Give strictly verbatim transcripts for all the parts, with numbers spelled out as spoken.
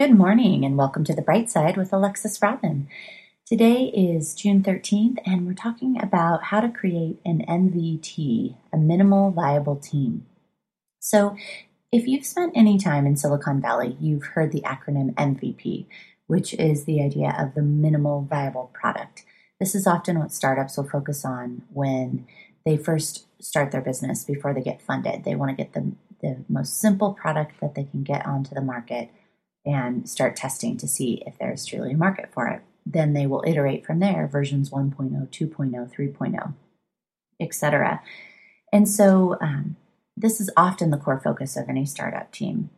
Good morning and welcome to The Bright Side with Alexis Robin. Today is June thirteenth and we're talking about how to create an M V T, a minimal viable team. So if you've spent any time in Silicon Valley, you've heard the acronym M V P, which is the idea of the minimal viable product. This is often what startups will focus on when they first start their business before they get funded. They want to get the, the most simple product that they can get onto the market and start testing to see if there's truly a market for it. Then they will iterate from there, versions one point oh, two point oh, three point oh, et cetera. And so um, this is often the core focus of any startup team,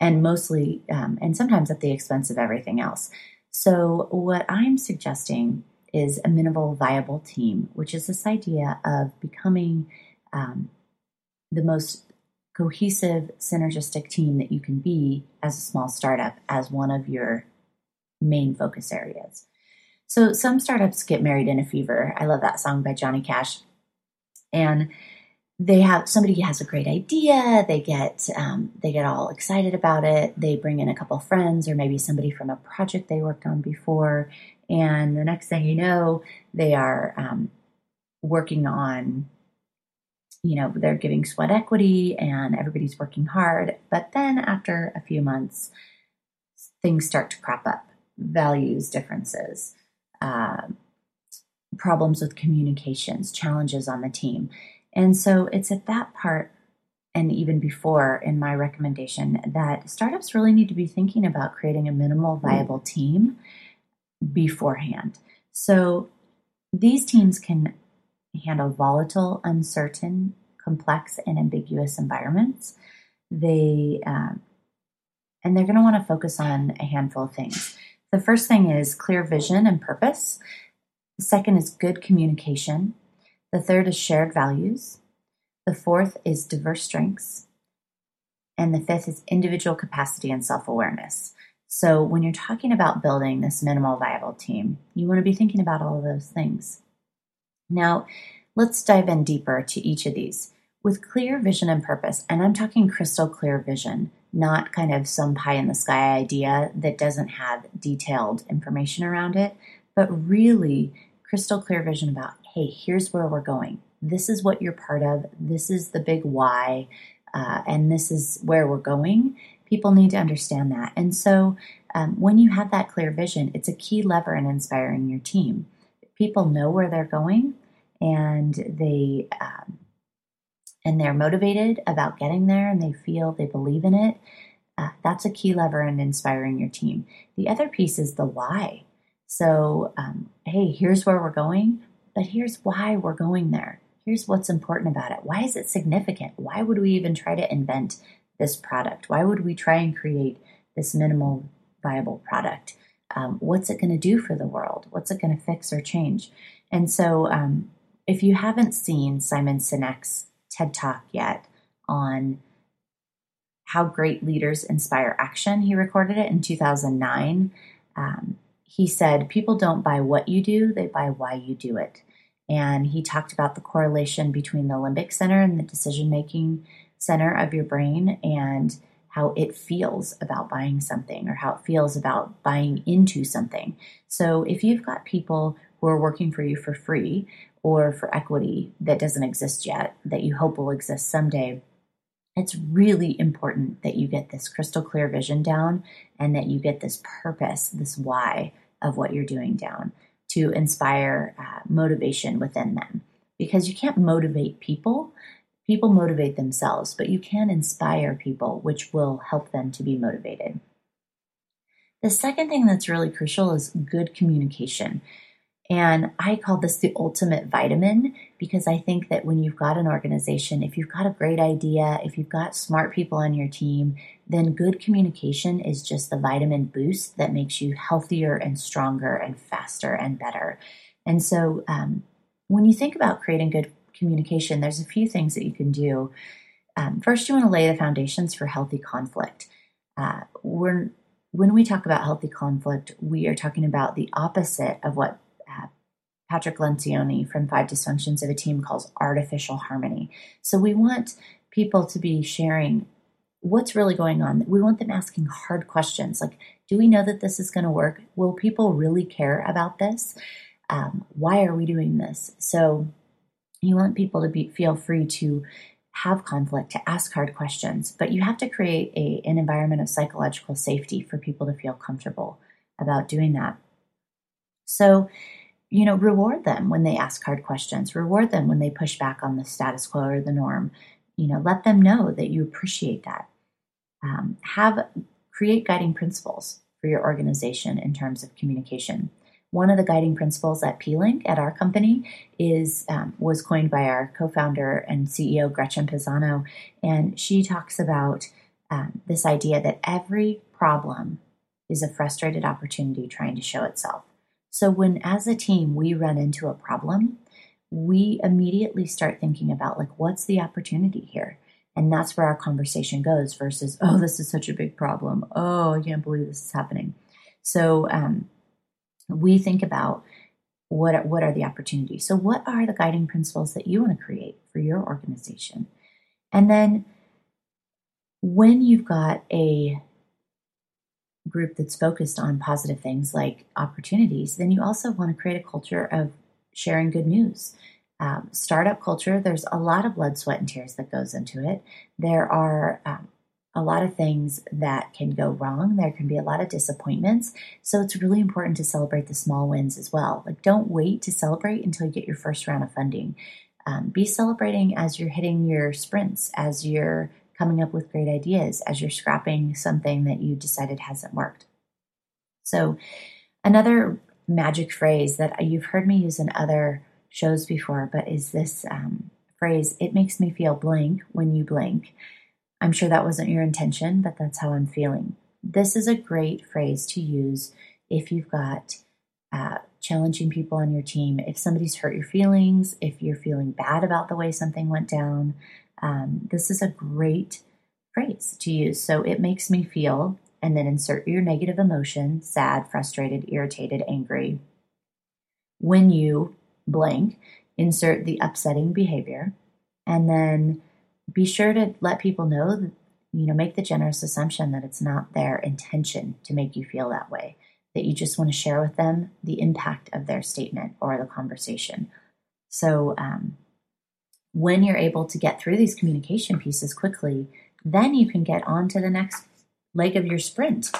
and mostly, um, and sometimes at the expense of everything else. So what I'm suggesting is a minimal viable team, which is this idea of becoming um, the most cohesive, synergistic team that you can be as a small startup as one of your main focus areas. So some startups get married in a fever. I love that song by Johnny Cash. And they have somebody has a great idea. They get um, they get all excited about it. They bring in a couple friends or maybe somebody from a project they worked on before. And the next thing you know, they are um, working on You know, they're giving sweat equity and everybody's working hard. But then after a few months, things start to crop up. Values differences, uh, problems with communications, challenges on the team. And so it's at that part, and even before in my recommendation, that startups really need to be thinking about creating a minimal viable team beforehand. So these teams can handle volatile, uncertain, complex, and ambiguous environments. They um, and they're going to want to focus on a handful of things. The first thing is clear vision and purpose. The second is good communication. The third is shared values. The fourth is diverse strengths. And the fifth is individual capacity and self-awareness. So when you're talking about building this minimal viable team, you want to be thinking about all of those things. Now, let's dive in deeper to each of these with clear vision and purpose. And I'm talking crystal clear vision, not kind of some pie in the sky idea that doesn't have detailed information around it, but really crystal clear vision about, hey, here's where we're going. This is what you're part of. This is the big why. Uh, and this is where we're going. People need to understand that. And so um, when you have that clear vision, it's a key lever in inspiring your team. People know where they're going, and they um, and they're motivated about getting there, and they feel they believe in it. Uh, that's a key lever in inspiring your team. The other piece is the why. So, um, hey, here's where we're going, but here's why we're going there. Here's what's important about it. Why is it significant? Why would we even try to invent this product? Why would we try and create this minimal viable product? Um, what's it going to do for the world? What's it going to fix or change? And so um, if you haven't seen Simon Sinek's TED Talk yet on how great leaders inspire action, he recorded it in two thousand nine. Um, he said, people don't buy what you do, they buy why you do it. And he talked about the correlation between the limbic center and the decision-making center of your brain and how it feels about buying something or how it feels about buying into something. So if you've got people who are working for you for free or for equity that doesn't exist yet, that you hope will exist someday, it's really important that you get this crystal clear vision down and that you get this purpose, this why of what you're doing down to inspire uh, motivation within them. Because you can't motivate people. People motivate themselves, but you can inspire people, which will help them to be motivated. The second thing that's really crucial is good communication. And I call this the ultimate vitamin because I think that when you've got an organization, if you've got a great idea, if you've got smart people on your team, then good communication is just the vitamin boost that makes you healthier and stronger and faster and better. And so um, when you think about creating good communication, there's a few things that you can do. Um, first, you want to lay the foundations for healthy conflict. Uh, we're, when we talk about healthy conflict, we are talking about the opposite of what uh, Patrick Lencioni from Five Dysfunctions of a Team calls artificial harmony. So we want people to be sharing what's really going on. We want them asking hard questions like, do we know that this is going to work? Will people really care about this? Um, why are we doing this? So you want people to be, feel free to have conflict, to ask hard questions, but you have to create a, an environment of psychological safety for people to feel comfortable about doing that. So, you know, reward them when they ask hard questions, reward them when they push back on the status quo or the norm, you know, let them know that you appreciate that. Um, have, create guiding principles for your organization in terms of communication. One of the guiding principles at P-Link, at our company, is um, was coined by our co-founder and C E O, Gretchen Pisano, and she talks about um, this idea that every problem is a frustrated opportunity trying to show itself. So when, as a team, we run into a problem, we immediately start thinking about, like, what's the opportunity here? And that's where our conversation goes versus, oh, this is such a big problem. Oh, I can't believe this is happening. So, um, we think about what, what are the opportunities. So what are the guiding principles that you want to create for your organization? And then when you've got a group that's focused on positive things like opportunities, then you also want to create a culture of sharing good news. Um, startup culture, there's a lot of blood, sweat, and tears that goes into it. There are um, a lot of things that can go wrong. There can be a lot of disappointments. So it's really important to celebrate the small wins as well. Like, don't wait to celebrate until you get your first round of funding. Um, be celebrating as you're hitting your sprints, as you're coming up with great ideas, as you're scrapping something that you decided hasn't worked. So another magic phrase that you've heard me use in other shows before, but is this um, phrase, it makes me feel blank when you blank. I'm sure that wasn't your intention, but that's how I'm feeling. This is a great phrase to use if you've got uh, challenging people on your team, if somebody's hurt your feelings, if you're feeling bad about the way something went down. Um, this is a great phrase to use. So it makes me feel, and then insert your negative emotion, sad, frustrated, irritated, angry. When you blank, insert the upsetting behavior, and then be sure to let people know that, you know, make the generous assumption that it's not their intention to make you feel that way, that you just want to share with them the impact of their statement or the conversation. So um, when you're able to get through these communication pieces quickly, then you can get on to the next leg of your sprint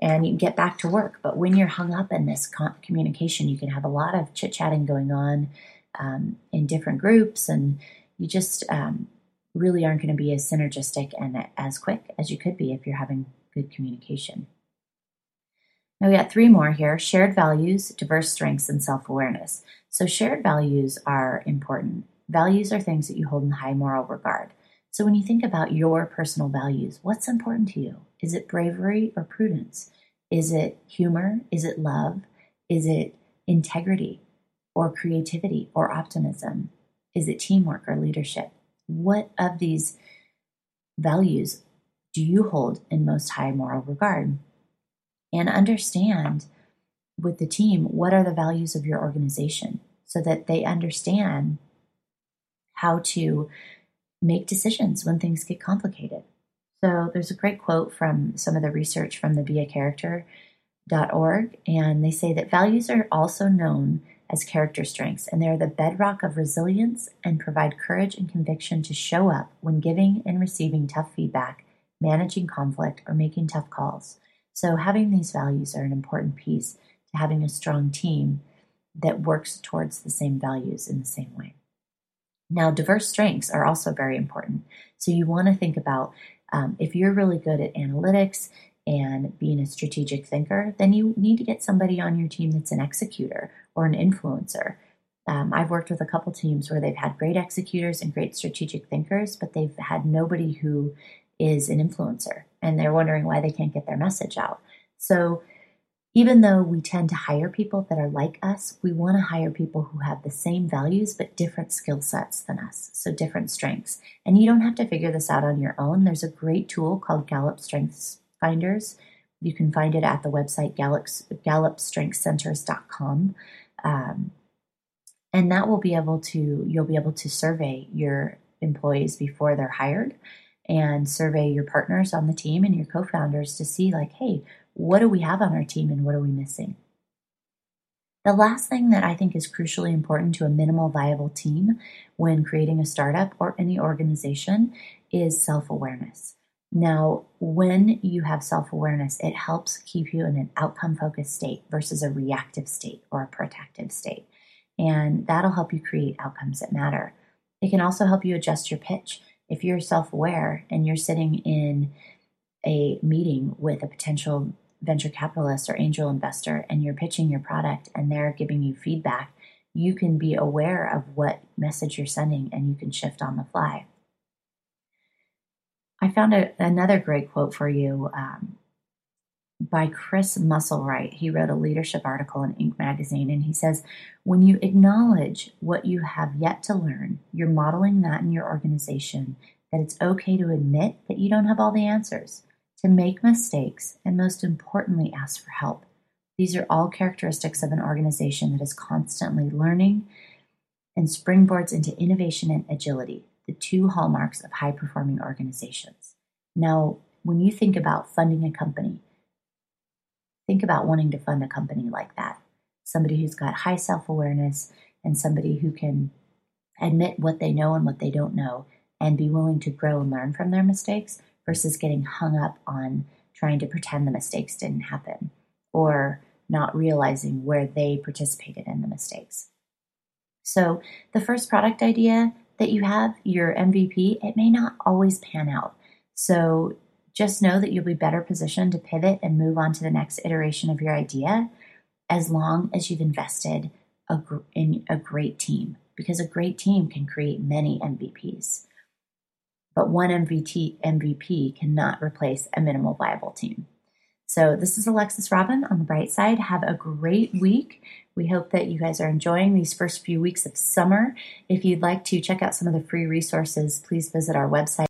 and you can get back to work. But when you're hung up in this communication, you can have a lot of chit-chatting going on um, in different groups, and you just um, really aren't going to be as synergistic and as quick as you could be if you're having good communication. Now we got three more here: shared values, diverse strengths, and self-awareness. So shared values are important. Values are things that you hold in high moral regard. So when you think about your personal values, what's important to you? Is it bravery or prudence? Is it humor? Is it love? Is it integrity or creativity or optimism? Is it teamwork or leadership? What of these values do you hold in most high moral regard? And understand with the team, what are the values of your organization so that they understand how to make decisions when things get complicated. So there's a great quote from some of the research from the beer character dot org, and they say that values are also known as character strengths, and they are the bedrock of resilience and provide courage and conviction to show up when giving and receiving tough feedback, managing conflict, or making tough calls. So having these values are an important piece to having a strong team that works towards the same values in the same way. Now, diverse strengths are also very important. So you want to think about um, if you're really good at analytics and being a strategic thinker, then you need to get somebody on your team that's an executor or an influencer. Um, I've worked with a couple teams where they've had great executors and great strategic thinkers, but they've had nobody who is an influencer, and they're wondering why they can't get their message out. So even though we tend to hire people that are like us, we want to hire people who have the same values but different skill sets than us, so different strengths. And you don't have to figure this out on your own. There's a great tool called Gallup Strengths Finders. You can find it at the website gallup strengths centers dot com, um, and that will be able to you'll be able to survey your employees before they're hired and survey your partners on the team and your co-founders to see like, hey, what do we have on our team and what are we missing? The last thing that I think is crucially important to a minimal viable team when creating a startup or any organization is self-awareness. Now, when you have self-awareness, it helps keep you in an outcome-focused state versus a reactive state or a protective state. And that'll help you create outcomes that matter. It can also help you adjust your pitch. If you're self-aware and you're sitting in a meeting with a potential venture capitalist or angel investor and you're pitching your product and they're giving you feedback, you can be aware of what message you're sending and you can shift on the fly. I found a, another great quote for you um, by Chris Musselwright. He wrote a leadership article in Inc Magazine, and he says, when you acknowledge what you have yet to learn, you're modeling that in your organization, that it's okay to admit that you don't have all the answers, to make mistakes, and most importantly, ask for help. These are all characteristics of an organization that is constantly learning and springboards into innovation and agility, the two hallmarks of high-performing organizations. Now, when you think about funding a company, think about wanting to fund a company like that, somebody who's got high self-awareness and somebody who can admit what they know and what they don't know and be willing to grow and learn from their mistakes versus getting hung up on trying to pretend the mistakes didn't happen or not realizing where they participated in the mistakes. So the first product idea that you have, your M V P, it may not always pan out. So just know that you'll be better positioned to pivot and move on to the next iteration of your idea as long as you've invested a gr- in a great team, because a great team can create many M V Ps. But one M V T, M V P cannot replace a minimal viable team. So this is Alexis Robin on The Bright Side. Have a great week. We hope that you guys are enjoying these first few weeks of summer. If you'd like to check out some of the free resources, please visit our website.